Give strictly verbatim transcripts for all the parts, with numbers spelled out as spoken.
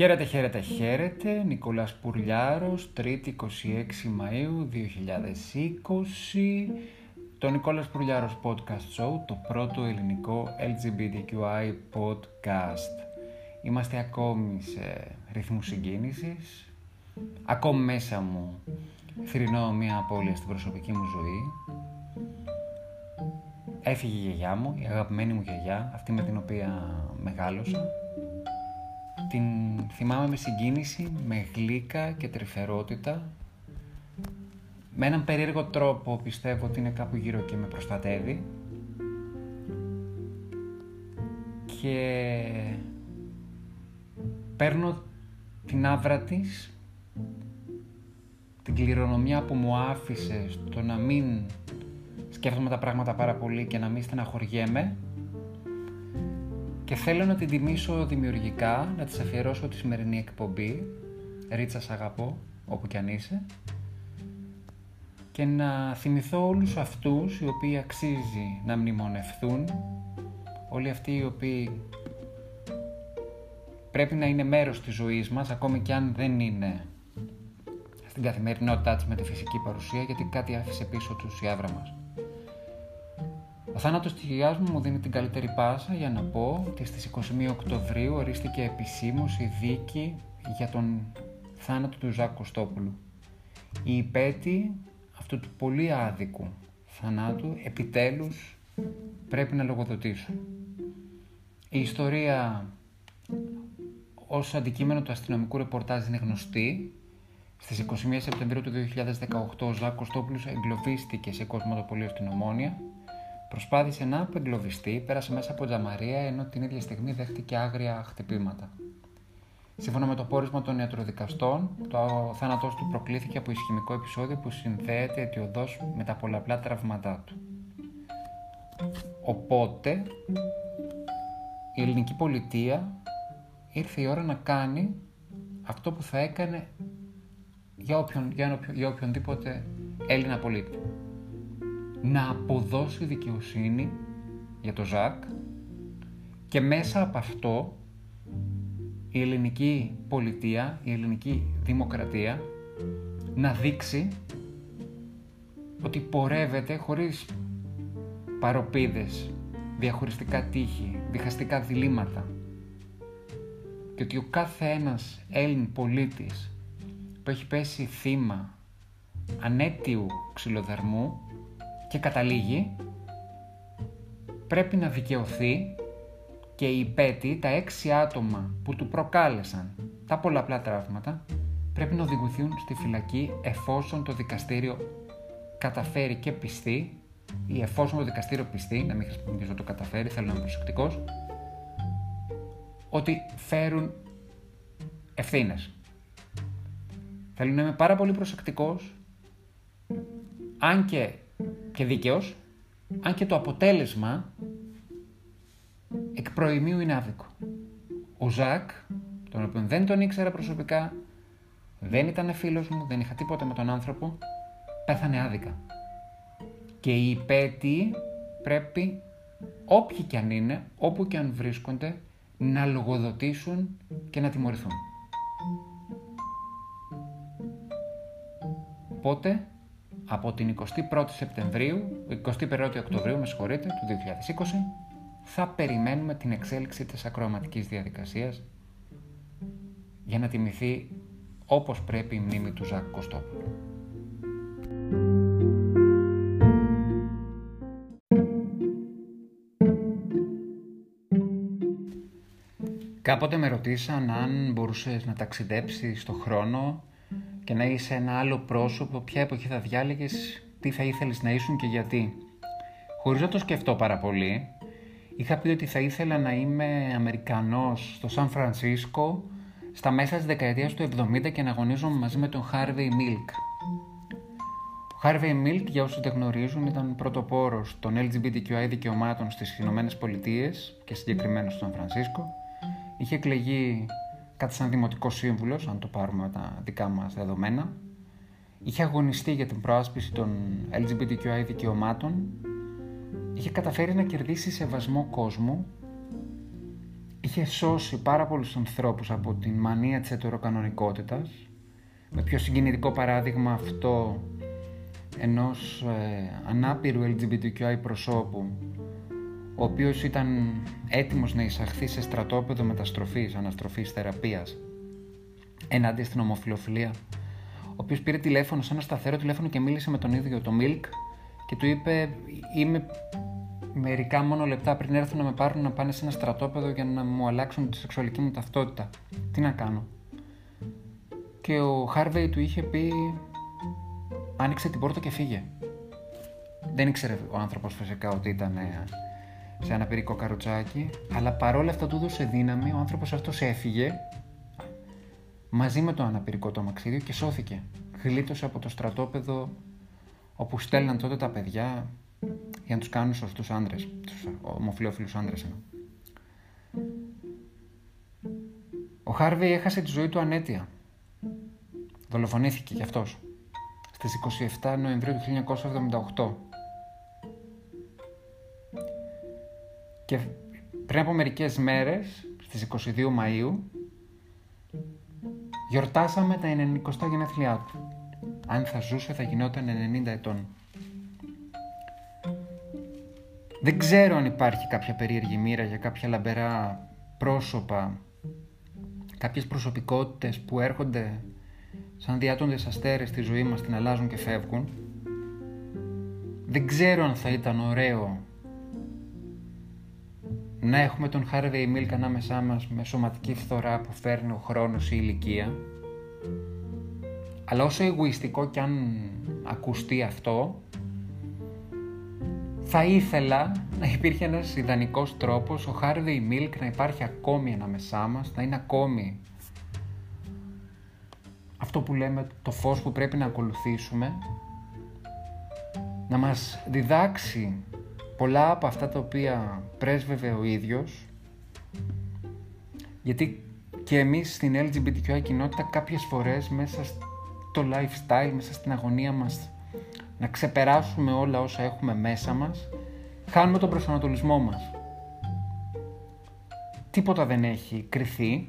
Χαίρετε, χαίρετε, χαίρετε. Νικολάς Πουρλιάρος, τρίτη είκοσι έξι Μαΐου δύο χιλιάδες είκοσι. Το Νικόλας Πουρλιάρος Podcast Show, το πρώτο ελληνικό ελ τζι μπι τι κιου άι podcast. Είμαστε ακόμη σε ρυθμού συγκίνησης. Ακόμη μέσα μου θρηνώ μία απώλεια στην προσωπική μου ζωή. Έφυγε η γιαγιά μου, η αγαπημένη μου γιαγιά, αυτή με την οποία μεγάλωσα. Την θυμάμαι με συγκίνηση, με γλύκα και τρυφερότητα. Με έναν περίεργο τρόπο πιστεύω ότι είναι κάπου γύρω και με προστατεύει. Και παίρνω την άβρα της, την κληρονομιά που μου άφησε στο να μην σκέφτομαι τα πράγματα πάρα πολύ και να μην στεναχωριέμαι, και θέλω να την τιμήσω δημιουργικά, να της αφιερώσω τη σημερινή εκπομπή «Ρίτσα σ' αγαπώ, όπου κι αν είσαι», και να θυμηθώ όλους αυτούς οι οποίοι αξίζει να μνημονευθούν, όλοι αυτοί οι οποίοι πρέπει να είναι μέρος της ζωής μας, ακόμη κι αν δεν είναι στην καθημερινότητά της με τη φυσική παρουσία, γιατί κάτι άφησε πίσω τους η άβρα μας. Ο θάνατος της γιαγιάς μου μου δίνει την καλύτερη πάσα για να πω ότι στις εικοστή πρώτη Οκτωβρίου ορίστηκε επισήμως η δίκη για τον θάνατο του Ζάκ Κοστόπουλου. Η υπέτη αυτού του πολύ άδικου θανάτου επιτέλους πρέπει να λογοδοτήσω. Η ιστορία ως αντικείμενο του αστυνομικού ρεπορτάζ είναι γνωστή. Στις εικοστή πρώτη Σεπτεμβρίου του δύο χιλιάδες δεκαοκτώ ο Ζάκ Κοστόπουλος εγκλωβίστηκε σε κοσμοτοπολείο στην Ομόνια. Προσπάθησε να απεγκλωβιστεί, πέρασε μέσα από τζαμαρία, ενώ την ίδια στιγμή δέχτηκε άγρια χτυπήματα. Σύμφωνα με το πόρισμα των ιατροδικαστών, το θάνατός του προκλήθηκε από ισχυμικό επεισόδιο που συνδέεται αιτιοδός με τα πολλαπλά τραύματά του. Οπότε, η ελληνική πολιτεία ήρθε η ώρα να κάνει αυτό που θα έκανε για, όποιον, για, για οποιονδήποτε Έλληνα πολίτη. Να αποδώσει δικαιοσύνη για το Ζακ, και μέσα από αυτό η ελληνική πολιτεία, η ελληνική δημοκρατία να δείξει ότι πορεύεται χωρίς παροπίδες, διαχωριστικά τείχη, διχαστικά διλήμματα, και ότι ο κάθε ένας Έλλην πολίτης που έχει πέσει θύμα ανέτιου ξυλοδαρμού και καταλήγει, πρέπει να δικαιωθεί, και οι υπέτειοι, τα έξι άτομα που του προκάλεσαν τα πολλαπλά τραύματα, πρέπει να οδηγηθούν στη φυλακή εφόσον το δικαστήριο καταφέρει και πιστεί, ή εφόσον το δικαστήριο πιστεί, να μην χρησιμοποιήσω το καταφέρει, θέλω να είμαι προσεκτικός, ότι φέρουν ευθύνες. Θέλω να είμαι πάρα πολύ προσεκτικός, αν και και δίκαιος, αν και το αποτέλεσμα εκ προημίου είναι άδικο. Ο Ζακ, τον οποίο δεν τον ήξερα προσωπικά, δεν ήταν φίλος μου, δεν είχα τίποτα με τον άνθρωπο, πέθανε άδικα. Και οι υπέτειοι πρέπει, όποιοι και αν είναι, όπου και αν βρίσκονται, να λογοδοτήσουν και να τιμωρηθούν. Οπότε, από την εικοστή πρώτη Σεπτεμβρίου, εικοστή πρώτη Οκτωβρίου, με συγχωρείτε, του δύο χιλιάδες είκοσι, θα περιμένουμε την εξέλιξη της ακροαματικής διαδικασίας για να τιμηθεί όπως πρέπει η μνήμη του Ζακ Κοστόπουλου. Κάποτε με ρωτήσαν αν μπορούσες να ταξιδέψεις στον χρόνο και να είσαι ένα άλλο πρόσωπο, ποια εποχή θα διάλεγες, τι θα ήθελες να ήσουν και γιατί. Χωρίς να το σκεφτώ πάρα πολύ, είχα πει ότι θα ήθελα να είμαι Αμερικανός στο Σαν Φρανσίσκο στα μέσα της δεκαετίας του εβδομήντα και να αγωνίζομαι μαζί με τον Harvey Milk. Ο Harvey Milk, για όσους δεν γνωρίζουν, ήταν πρωτοπόρος των ελ τζι μπι τι κιου άι δικαιωμάτων στις Ηνωμένες Πολιτείες και συγκεκριμένα στο Σαν Φρανσίσκο. Είχε εκλεγεί κάτι σαν δημοτικό σύμβουλο, αν το πάρουμε με τα δικά μας δεδομένα. Είχε αγωνιστεί για την προάσπιση των ελ τζι μπι τι κιου άι δικαιωμάτων. Είχε καταφέρει να κερδίσει σεβασμό κόσμου. είχε σώσει πάρα πολλούς ανθρώπους από την μανία της ετεροκανονικότητας, με πιο συγκινητικό παράδειγμα αυτό ενός ε, ανάπηρου ελ τζι μπι τι κιου άι προσώπου, ο οποίος ήταν έτοιμος να εισαχθεί σε στρατόπεδο μεταστροφής, αναστροφής, θεραπείας ενάντια στην ομοφυλοφιλία, ο οποίος πήρε τηλέφωνο σε ένα σταθερό τηλέφωνο και μίλησε με τον ίδιο, το Milk, και του είπε «Είμαι μερικά μόνο λεπτά πριν έρθουν να με πάρουν να πάνε σε ένα στρατόπεδο για να μου αλλάξουν τη σεξουαλική μου ταυτότητα. Τι να κάνω?» Και ο Harvey του είχε πει «Άνοιξε την πόρτα και φύγε». Δεν ήξερε ο άνθρωπος φυσικά ότι ήταν σε ένα πυρικό καροτσάκι, αλλά παρόλα αυτά του έδωσε δύναμη. Ο άνθρωπος αυτός έφυγε μαζί με το αναπηρικό το αμαξίδιο και σώθηκε. Γλίτωσε από το στρατόπεδο όπου στέλναν τότε τα παιδιά για να τους κάνουν σωστούς άντρες, τους ομοφυλόφιλους άντρες. Ο Harvey έχασε τη ζωή του ανέτεια. Δολοφονήθηκε κι αυτός στις είκοσι εφτά Νοεμβρίου του χίλια εννιακόσια εβδομήντα οκτώ. Και πριν από μερικές μέρες, στις είκοσι δύο Μαΐου, γιορτάσαμε τα ενενηκοστά γενέθλιά του. Αν θα ζούσε θα γινόταν ενενήντα ετών. Δεν ξέρω αν υπάρχει κάποια περίεργη μοίρα για κάποια λαμπερά πρόσωπα, κάποιες προσωπικότητες που έρχονται σαν διάτοντες αστέρες στη ζωή μας, την αλλάζουν και φεύγουν. Δεν ξέρω αν θα ήταν ωραίο να έχουμε τον Harvey Milk ανάμεσά μας με σωματική φθορά που φέρνει ο χρόνος ή η ηλικία. Αλλά όσο εγωιστικό κι αν ακουστεί αυτό, θα ήθελα να υπήρχε ένας ιδανικός τρόπος ο Harvey Milk να υπάρχει ακόμη ανάμεσά μας, να είναι ακόμη αυτό που λέμε το φως που πρέπει να ακολουθήσουμε, να μας διδάξει πολλά από αυτά τα οποία πρέσβευε ο ίδιος, γιατί και εμείς στην ελ τζι μπι τι κιου άι κοινότητα κάποιες φορές μέσα στο lifestyle, μέσα στην αγωνία μας να ξεπεράσουμε όλα όσα έχουμε μέσα μας, χάνουμε τον προσανατολισμό μας. Τίποτα δεν έχει κρυθεί.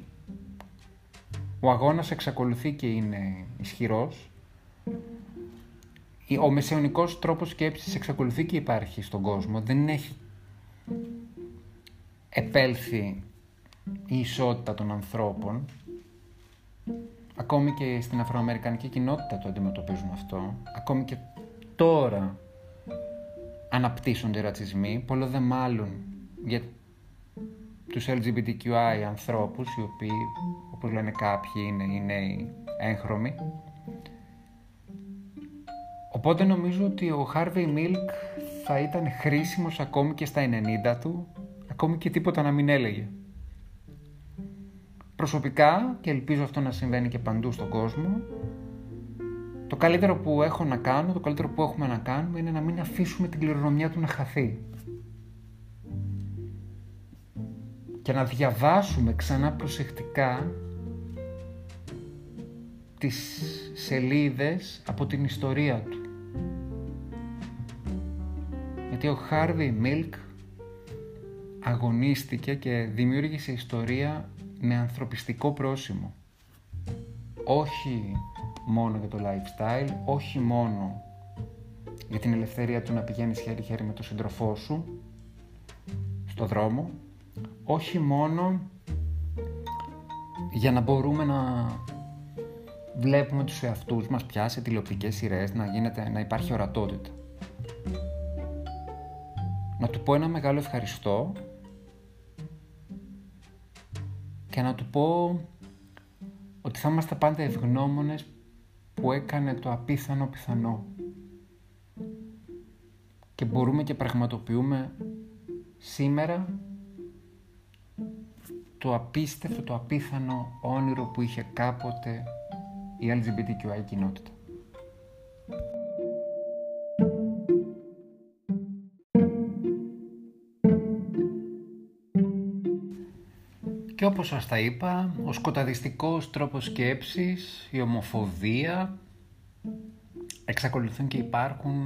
Ο αγώνας εξακολουθεί και είναι ισχυρός. Ο μεσαιωνικός τρόπος σκέψης εξακολουθεί και υπάρχει στον κόσμο. Δεν έχει επέλθει η ισότητα των ανθρώπων. Ακόμη και στην αφροαμερικανική κοινότητα το αντιμετωπίζουν αυτό. Ακόμη και τώρα αναπτύσσονται οι ρατσισμοί. Πολλό δε μάλλον για τους ελ τζι μπι τι κιου άι ανθρώπους, οι οποίοι, όπως λένε κάποιοι, είναι οι νέοι έγχρωμοι. Οπότε νομίζω ότι ο Harvey Milk θα ήταν χρήσιμος ακόμη και στα ενενήντα του, ακόμη και τίποτα να μην έλεγε. Προσωπικά, και ελπίζω αυτό να συμβαίνει και παντού στον κόσμο, το καλύτερο που έχω να κάνω, το καλύτερο που έχουμε να κάνουμε είναι να μην αφήσουμε την κληρονομιά του να χαθεί. Και να διαβάσουμε ξανά προσεκτικά τις σελίδες από την ιστορία του. Γιατί ο Harvey Milk αγωνίστηκε και δημιούργησε ιστορία με ανθρωπιστικό πρόσημο. Όχι μόνο για το lifestyle, όχι μόνο για την ελευθερία του να πηγαίνεις χέρι-χέρι με τον σύντροφό σου στο δρόμο, όχι μόνο για να μπορούμε να βλέπουμε τους εαυτούς μας πια σε τηλεοπτικές σειρές, να, γίνεται, να υπάρχει ορατότητα. Να του πω ένα μεγάλο ευχαριστώ και να του πω ότι θα είμαστε πάντα ευγνώμονες που έκανε το απίθανο πιθανό και μπορούμε και πραγματοποιούμε σήμερα το απίστευτο, το απίθανο όνειρο που είχε κάποτε η ελ τζι μπι τι κιου άι κοινότητα. Και όπως σας τα είπα, ο σκοταδιστικός τρόπος σκέψης, η ομοφοβία εξακολουθούν και υπάρχουν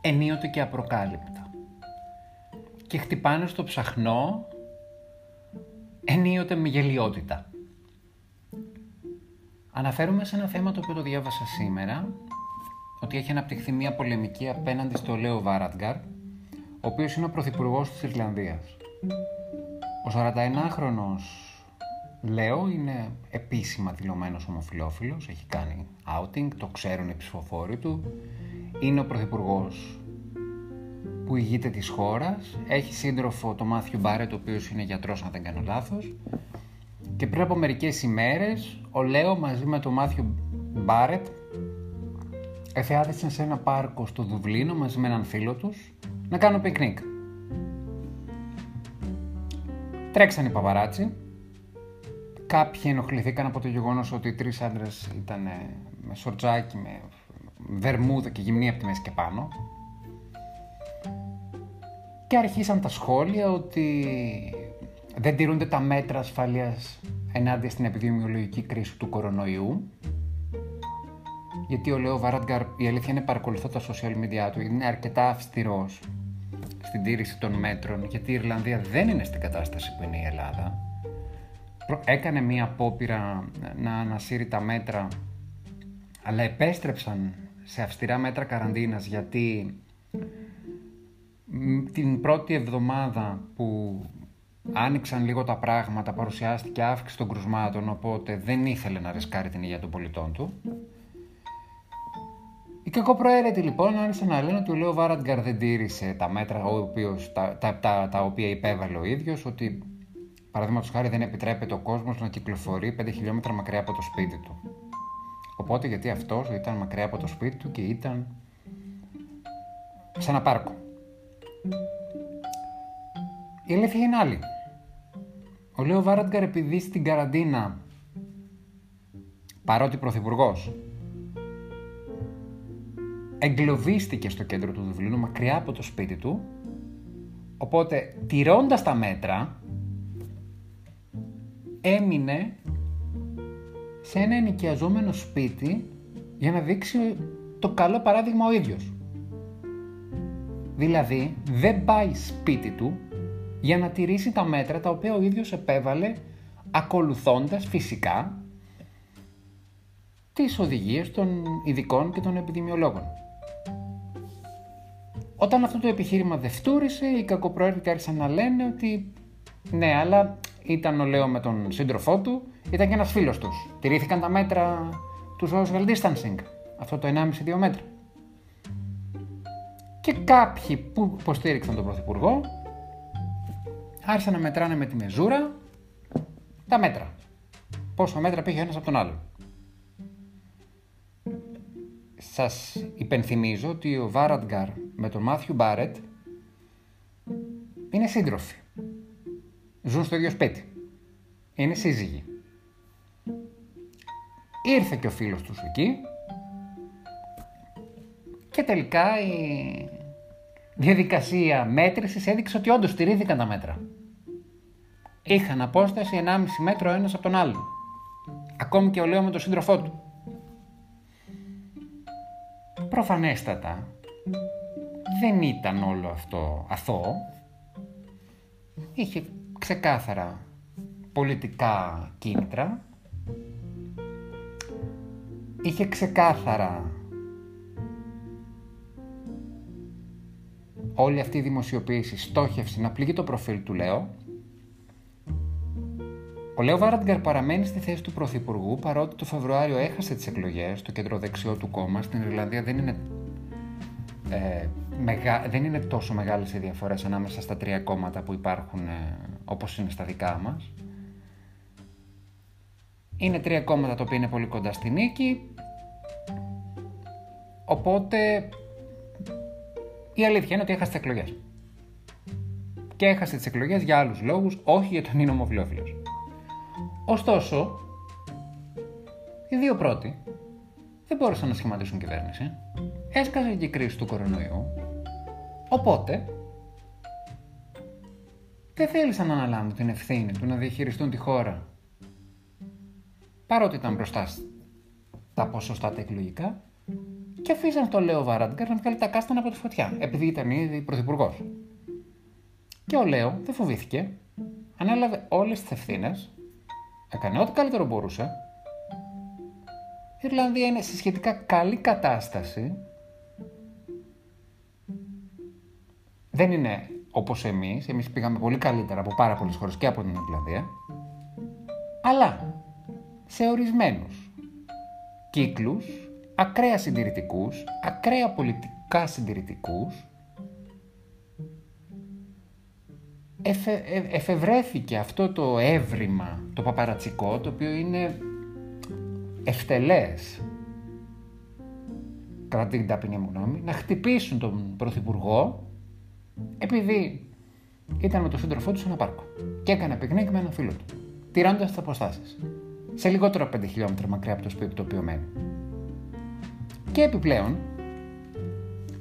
ενίοτε και απροκάλυπτα. Και χτυπάνε στο ψαχνό ενίοτε με γελιότητα. Αναφέρομαι σε ένα θέμα το οποίο το διάβασα σήμερα, ότι έχει αναπτυχθεί μια πολεμική απέναντι στο Λέο Βαράντκαρ, ο οποίος είναι ο πρωθυπουργός της Ιρλανδίας. Ο σαρανταενάχρονος Λέο είναι επίσημα δηλωμένος ομοφυλόφιλος, έχει κάνει outing, το ξέρουν οι ψηφοφόροι του, είναι ο πρωθυπουργός που ηγείται της χώρας, έχει σύντροφο τον Μάθιο Μπάρετ, ο οποίος είναι γιατρός αν δεν κάνω λάθος, και πριν από μερικές ημέρες ο Λέο μαζί με τον Μάθιο Μπάρετ εφεάδεσαν σε ένα πάρκο στο Δουβλίνο μαζί με έναν φίλο τους να κάνουν πικνίκ. Τρέξαν οι παπαράτσι, κάποιοι ενοχληθήκαν από το γεγονός ότι οι τρεις άντρες ήταν με σορτζάκι, με βερμούδα και γυμνή από τη μέση και πάνω, και αρχίσαν τα σχόλια ότι δεν τηρούνται τα μέτρα ασφαλείας ενάντια στην επιδημιολογική κρίση του κορονοϊού, γιατί ο Λέο Βαράντκαρ, η αλήθεια είναι, παρακολουθώ τα social media του, είναι αρκετά αυστηρός στην τήρηση των μέτρων, γιατί η Ιρλανδία δεν είναι στην κατάσταση που είναι η Ελλάδα. Έκανε μία απόπειρα να ανασύρει τα μέτρα, αλλά επέστρεψαν σε αυστηρά μέτρα καραντίνας, γιατί την πρώτη εβδομάδα που άνοιξαν λίγο τα πράγματα παρουσιάστηκε αύξηση των κρουσμάτων, οπότε δεν ήθελε να ρισκάρει την υγεία των πολιτών του. Οι κακοπροαίρετοι λοιπόν άρχισαν να λένε ότι ο Λέο Βαράντκαρ δεν τήρησε τα μέτρα ο οποίος, τα, τα, τα, τα οποία υπέβαλε ο ίδιος, ότι παραδείγματος χάρη δεν επιτρέπεται ο κόσμος να κυκλοφορεί πέντε χιλιόμετρα μακριά από το σπίτι του. Οπότε, γιατί αυτός ήταν μακριά από το σπίτι του και ήταν σε ένα πάρκο. Η αλήθεια είναι άλλη. Ο Λέο Βαράντκαρ, επειδή στην καραντίνα, παρότι πρωθυπουργός, εγκλωβίστηκε στο κέντρο του Δουβλίνου, μακριά από το σπίτι του, οπότε τηρώντας τα μέτρα έμεινε σε ένα ενοικιαζόμενο σπίτι για να δείξει το καλό παράδειγμα ο ίδιος. Δηλαδή δεν πάει σπίτι του για να τηρήσει τα μέτρα τα οποία ο ίδιος επέβαλε, ακολουθώντας φυσικά τις οδηγίες των ειδικών και των επιδημιολόγων. Όταν αυτό το επιχείρημα δεν φτούρισε, οι κακοπροαίρετοι άρχισαν να λένε ότι ναι, αλλά ήταν ο Λέο με τον σύντροφό του, ήταν και ένας φίλος τους. Τηρήθηκαν τα μέτρα του social distancing, αυτό το ενάμιση με δύο μέτρα. Και κάποιοι που υποστήριξαν τον πρωθυπουργό άρχισαν να μετράνε με τη μεζούρα τα μέτρα. Πόσα μέτρα πήγε ο ένας από τον άλλον. Σας υπενθυμίζω ότι ο Βαράντκαρ με τον Μάθιου Μπάρετ είναι σύντροφοι. Ζουν στο ίδιο σπίτι. Είναι σύζυγοι. Ήρθε και ο φίλος τους εκεί και τελικά η διαδικασία μέτρησης έδειξε ότι όντως τηρήθηκαν τα μέτρα. Είχαν απόσταση ενάμιση μέτρο ο ένας από τον άλλον. Ακόμη και ο Λέο με τον σύντροφό του. Προφανέστατα δεν ήταν όλο αυτό αθώο. Είχε ξεκάθαρα πολιτικά κίνητρα, είχε ξεκάθαρα όλη αυτή η δημοσιοποίηση στόχευση να πληγεί το προφίλ του Λέο. Ο Λέο Βαράντκαρ παραμένει στη θέση του πρωθυπουργού, παρότι το Φεβρουάριο έχασε τις εκλογές, το κέντρο δεξιό του κόμμα. Στην Ιρλανδία δεν είναι, ε, μεγα, δεν είναι τόσο μεγάλες οι διαφορές ανάμεσα στα τρία κόμματα που υπάρχουν, ε, όπως είναι στα δικά μας. Είναι τρία κόμματα τα οποία είναι πολύ κοντά στη νίκη, οπότε η αλήθεια είναι ότι έχασε τις εκλογές. Και έχασε τις εκλογές για άλλους λόγους, όχι για τον είναι ομοφυλόφιλος. Ωστόσο, οι δύο πρώτοι δεν μπόρεσαν να σχηματίσουν κυβέρνηση. Έσκασε και η κρίση του κορονοϊού. Οπότε, δεν θέλησαν να αναλάβουν την ευθύνη του να διαχειριστούν τη χώρα, παρότι ήταν μπροστά τα ποσοστά τα εκλογικά, και αφήσαν τον Λέο Βαράντκαρ να βγάλει τα κάστανα από τη φωτιά, επειδή ήταν ήδη πρωθυπουργός. Και ο Λέο δεν φοβήθηκε. ανέλαβε όλες τις ευθύνες, έκανε ό,τι καλύτερο μπορούσε. Η Ιρλανδία είναι σε σχετικά καλή κατάσταση. Δεν είναι όπως εμείς, εμείς πήγαμε πολύ καλύτερα από πάρα πολλές χώρες και από την Ιρλανδία, αλλά σε ορισμένους κύκλους, ακραία συντηρητικούς, ακραία πολιτικά συντηρητικούς, εφε, ε, εφευρέθηκε αυτό το έβριμα, το παπαρατσικό, το οποίο είναι ευτελές, κατά την ταπεινή μου γνώμη, να χτυπήσουν τον Πρωθυπουργό επειδή ήταν με τον σύντροφό του σε ένα πάρκο και έκανε πικνίκ με έναν φίλο του, τηρώντας τις αποστάσεις, σε λιγότερο από πέντε χιλιόμετρα μακριά από το σπίτι το οποίο μένει. Και επιπλέον,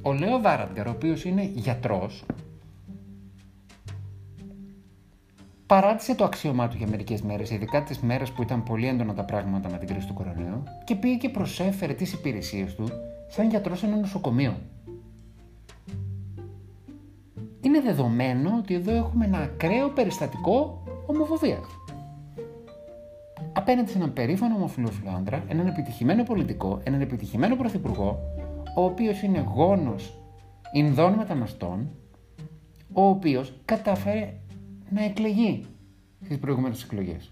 ο Λέο Βαράντκαρ, ο οποίος είναι γιατρός, παράτησε το αξίωμά του για μερικές μέρες, ειδικά τις μέρες που ήταν πολύ έντονα τα πράγματα με την κρίση του κορονοϊού, και πήγε και προσέφερε τις υπηρεσίες του σαν γιατρός σε ένα νοσοκομείο. Είναι δεδομένο ότι εδώ έχουμε ένα ακραίο περιστατικό ομοφοβίας. Απέναντι σε έναν περήφανο ομοφυλόφιλο άντρα, έναν επιτυχημένο πολιτικό, έναν επιτυχημένο πρωθυπουργό, ο οποίος είναι γόνος Ινδών μεταναστών, ο οποίος κατάφερε να εκλεγεί στις προηγούμενες εκλογές.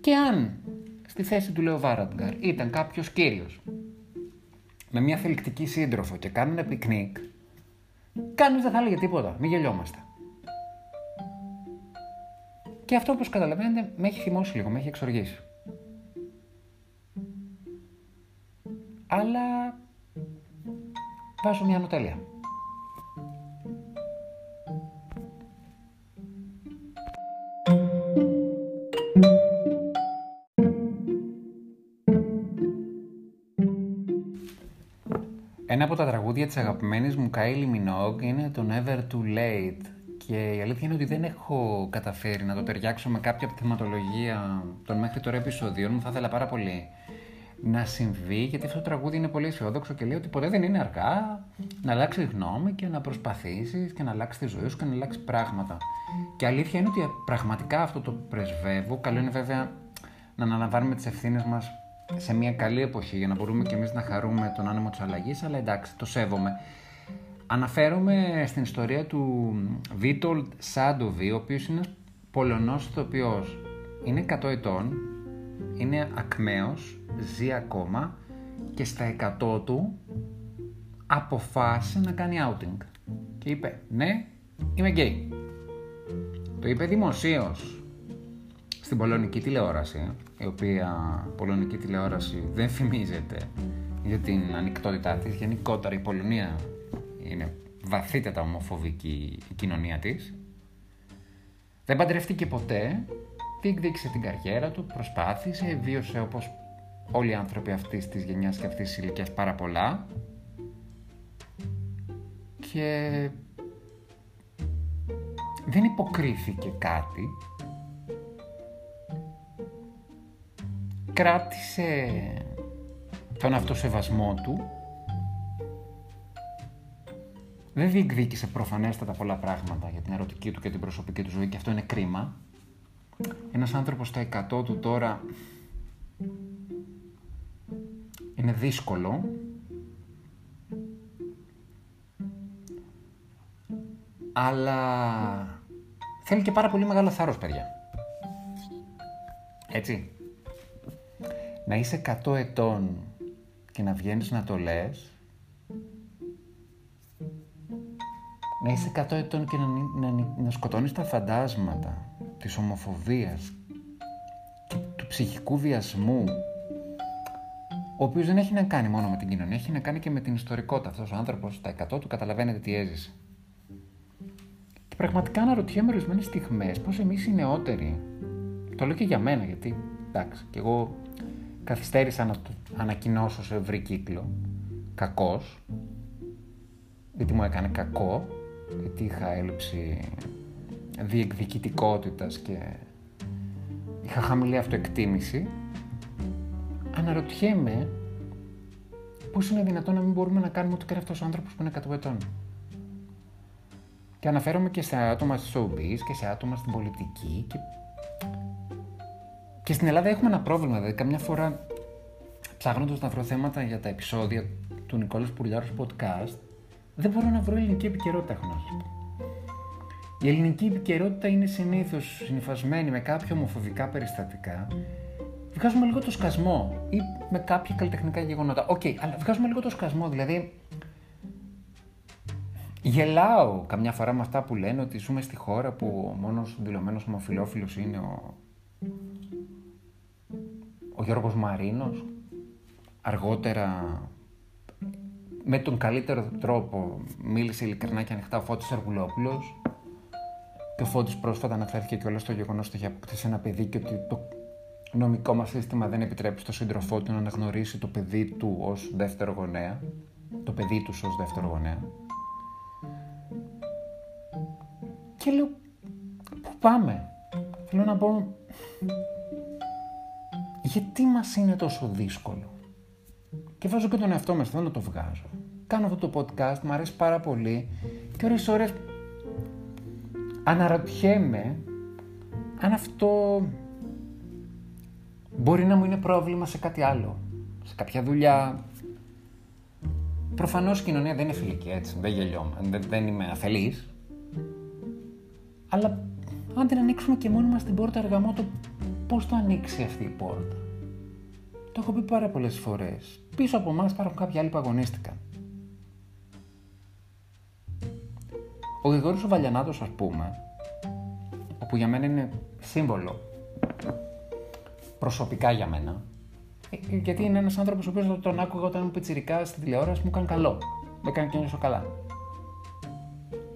Και αν στη θέση του Λέο Βαράντκαρ ήταν κάποιος κύριος με μια θελκτική σύντροφο και κάνουν ένα πικνίκ, κανείς δεν θα έλεγε τίποτα, μην γελιόμαστε. Και αυτό, όπως καταλαβαίνετε, με έχει θυμώσει λίγο, με έχει εξοργήσει. Αλλά βάζω μια νοτέλεια. Ένα από τα τραγούδια της αγαπημένης μου Kylie Minogue είναι το Never Too Late, και η αλήθεια είναι ότι δεν έχω καταφέρει να το ταιριάξω με κάποια από τη θεματολογία των μέχρι τώρα επεισοδίων μου. Θα ήθελα πάρα πολύ να συμβεί, γιατί αυτό το τραγούδι είναι πολύ αισιόδοξο και λέει ότι ποτέ δεν είναι αργά να αλλάξεις γνώμη και να προσπαθήσεις και να αλλάξεις τη ζωή σου και να αλλάξεις πράγματα. Και η αλήθεια είναι ότι πραγματικά αυτό το πρεσβεύω. Καλό είναι βέβαια να αναλαμβάνουμε τις ευθύνες μας σε μια καλή εποχή, για να μπορούμε και εμείς να χαρούμε τον άνεμο της αλλαγής, αλλά εντάξει, το σέβομαι. Αναφέρομαι στην ιστορία του Βίτολτ Σάντουβη, ο οποίος είναι ένας Πολωνός ηθοποιός. Είναι εκατό ετών, είναι ακμαίος, ζει ακόμα, και στα εκατό του αποφάσισε να κάνει outing και είπε «Ναι, είμαι γκέι». Το είπε δημοσίως στην πολωνική τηλεόραση, η οποία πολωνική τηλεόραση δεν φημίζεται για την ανοιχτότητά της. Γενικότερα η Πολωνία είναι βαθύτερα ομοφοβική η κοινωνία της. Δεν παντρεύτηκε ποτέ, διεκδίκησε την καριέρα του, προσπάθησε, βίωσε όπως όλοι οι άνθρωποι αυτής της γενιάς και αυτής της ηλικίας πάρα πολλά, και δεν υποκρίθηκε κάτι. Κράτησε τον αυτοσεβασμό του, δεν διεκδίκησε προφανέστατα πολλά πράγματα για την ερωτική του και την προσωπική του ζωή, και αυτό είναι κρίμα. Ένας άνθρωπος στα εκατό του τώρα είναι δύσκολο. Αλλά θέλει και πάρα πολύ μεγάλο θάρρος, παιδιά. Έτσι. Να είσαι εκατό ετών και να βγαίνεις να το λες, να είσαι εκατό ετών και να, να, να σκοτώνεις τα φαντάσματα της ομοφοβίας και του ψυχικού βιασμού, ο οποίος δεν έχει να κάνει μόνο με την κοινωνία, έχει να κάνει και με την ιστορικότητα. Αυτός ο άνθρωπος στα εκατό του, καταλαβαίνετε τι έζησε. Και πραγματικά αναρωτιέμαι ορισμένες στιγμές πώς εμείς οι νεότεροι, το λέω και για μένα, γιατί εντάξει, κι εγώ καθυστέρησα να το ανακοινώσω σε ευρύ κύκλο, κακός, γιατί μου έκανε κακό, γιατί είχα έλλειψη διεκδικητικότητας και είχα χαμηλή αυτοεκτίμηση. Αναρωτιέμαι πώς είναι δυνατόν να μην μπορούμε να κάνουμε ό,τι κάνει αυτός ο άνθρωπος που είναι εκατό ετών. Και αναφέρομαι και σε άτομα στις showbiz και σε άτομα στην πολιτική. Και... και στην Ελλάδα έχουμε ένα πρόβλημα. Δηλαδή, καμιά φορά ψάχνοντας να βρω θέματα για τα επεισόδια του Νικολάς Πουρλιάρου podcast, δεν μπορώ να βρω ελληνική επικαιρότητα, έχω να σας πω. Η ελληνική επικαιρότητα είναι συνήθως συνυφασμένη με κάποια ομοφοβικά περιστατικά. Βγάζουμε λίγο το σκασμό ή με κάποια καλλιτεχνικά γεγονότα. Οκ, okay, αλλά βγάζουμε λίγο το σκασμό, δηλαδή. Γελάω καμιά φορά με αυτά που λένε ότι ζούμε στη χώρα που ο μόνος δηλωμένος ομοφυλόφιλος είναι ο, ο Γιώργος Μαρίνος. Αργότερα, με τον καλύτερο τρόπο, μίλησε ειλικρινά και ανοιχτά ο Φώτης Αργυρόπουλος. Και ο Φώτης πρόσφατα αναφέρθηκε κιόλας στο γεγονός ότι είχε αποκτήσει ένα παιδί και ότι το νομικό μας σύστημα δεν επιτρέπει στον σύντροφό του να αναγνωρίσει το παιδί του ως δεύτερο γονέα. Το παιδί του ως δεύτερο γονέα. Και λέω, πού πάμε? Θέλω να πω, γιατί μας είναι τόσο δύσκολο? Και βάζω και τον εαυτό μας, δεν το βγάζω. Κάνω αυτό το podcast, μου αρέσει πάρα πολύ και ώρες ώρες αναρωτιέμαι αν αυτό μπορεί να μου είναι πρόβλημα σε κάτι άλλο, σε κάποια δουλειά. Προφανώς η κοινωνία δεν είναι φιλική, έτσι, δεν γελιόμαι, δεν, δεν είμαι αφελής. Αλλά αν την ανοίξουμε και μόνοι μας την πόρτα, αργαμότο, πώς το ανοίξει αυτή η πόρτα? Το έχω πει πάρα πολλές φορές. Πίσω από εμάς υπάρχουν κάποιοι άλλοι που αγωνίστηκαν. Ο Γεώργιος Βαλλιανάτος, ας πούμε, όπου για μένα είναι σύμβολο, προσωπικά για μένα, γιατί είναι ένας άνθρωπος ο οποίος τον άκουγα όταν ήμουν πιτσιρικά στην τηλεόραση, μου έκανε καλό. Με έκανε και νιώσω καλά.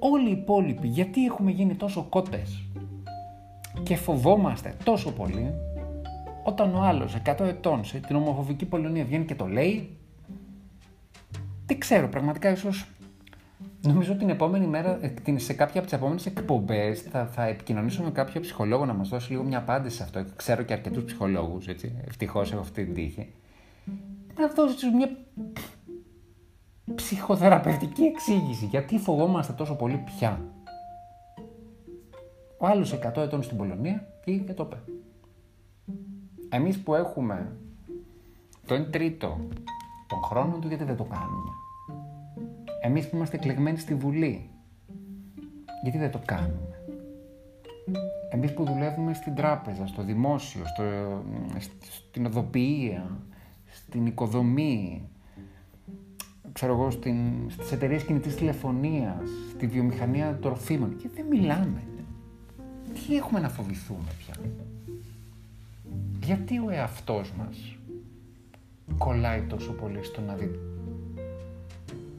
Όλοι οι υπόλοιποι, γιατί έχουμε γίνει τόσο κότες και φοβόμαστε τόσο πολύ όταν ο άλλος εκατό ετών σε την ομοφοβική Πολωνία βγαίνει και το λέει? Δεν ξέρω, πραγματικά ίσως νομίζω την επόμενη μέρα, σε κάποια από τις επόμενες εκπομπές θα, θα επικοινωνήσω με κάποιο ψυχολόγο να μας δώσει λίγο μια απάντηση σε αυτό. Ξέρω και αρκετούς ψυχολόγους, έτσι, ευτυχώς έχω αυτή την τύχη. Να δώσει μια ψυχοθεραπευτική εξήγηση. Γιατί φοβόμαστε τόσο πολύ πια? Ο άλλος εκατό ετών στην Πολωνία ή και το είπε. Εμείς που έχουμε το εν τρίτο των χρόνων του, γιατί δεν το κάνουμε? Εμείς που είμαστε εκλεγμένοι στη Βουλή, γιατί δεν το κάνουμε? Εμείς που δουλεύουμε στην τράπεζα, στο δημόσιο, στο, στην οδοποιία, στην οικοδομή, ξέρω εγώ, στις εταιρείες κινητής τηλεφωνίας, στη βιομηχανία τροφίμων, και δεν μιλάμε. Τι έχουμε να φοβηθούμε πια? Γιατί ο εαυτός μας κολλάει τόσο πολύ στο να δει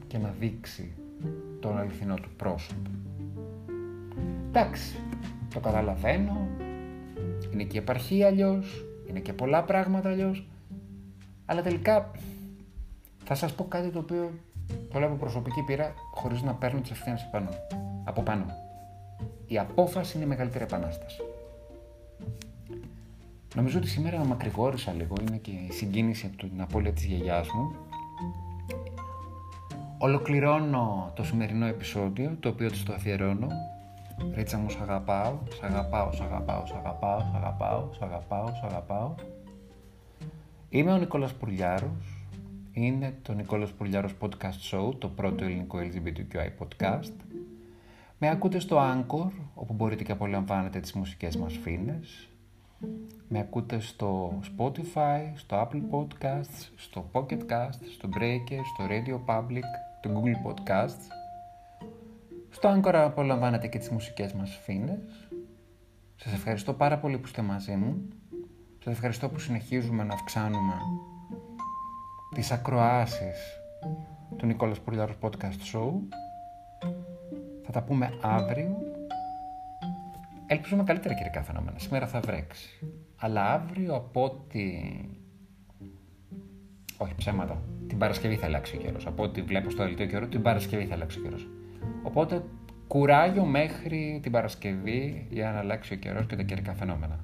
και να δείξει τον αληθινό του πρόσωπο? Εντάξει, το καταλαβαίνω, είναι και η επαρχία αλλιώς, είναι και πολλά πράγματα αλλιώς, αλλά τελικά θα σας πω κάτι το οποίο το λέω από προσωπική πείρα, χωρίς να παίρνω τις ευθύνες από πάνω. Η απόφαση είναι η μεγαλύτερη επανάσταση. Νομίζω ότι σήμερα να μακρηγόρησα λίγο, είναι και η συγκίνηση από την απώλεια της γιαγιάς μου. Ολοκληρώνω το σημερινό επεισόδιο, το οποίο της το αφιερώνω. Ρίτσα μου, σ' αγαπάω, σ' αγαπάω, σ' αγαπάω, σ' αγαπάω, σ' αγαπάω, σ' αγαπάω, σ' αγαπάω. Είμαι ο Νικολάς Πουρλιάρος. Είναι το Νικόλας Πουρλιάρος Podcast Show, το πρώτο ελληνικό ελ τζι μπι τι κιου άι podcast. Με ακούτε στο Anchor, όπου μπορείτε και απολαμβάνετε τις μουσικές μας φίνες. Με ακούτε στο Spotify, στο Apple Podcasts, στο Pocket Cast, στο Breaker, στο Radio Public, το Google Podcasts. Στο Anchor απολαμβάνετε και τις μουσικές μας φίνες. Σας ευχαριστώ πάρα πολύ που είστε μαζί μου. Σας ευχαριστώ που συνεχίζουμε να αυξάνουμε τις ακροάσεις του Νικόλας Πουρλιάρος Podcast Show. Θα τα πούμε αύριο. Ελπίζουμε καλύτερα καιρικά φαινόμενα. Σήμερα θα βρέξει. Αλλά αύριο από ό,τι... Όχι, ψέματα. Την Παρασκευή θα αλλάξει ο καιρός. Από ό,τι βλέπω στο δελτίο καιρό, την Παρασκευή θα αλλάξει ο καιρός. Οπότε κουράγιο μέχρι την Παρασκευή για να αλλάξει ο καιρός και τα καιρικά φαινόμενα.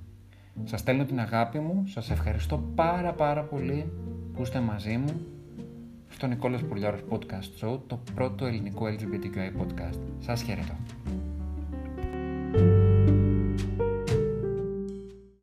Σας στέλνω την αγάπη μου. Σας ευχαριστώ πάρα πάρα πολύ που είστε μαζί μου στο Νικόλας Πουρλιάρος Podcast Show, το πρώτο ελληνικό ελ τζι μπι τι κιου άι podcast. Σας χαιρετώ.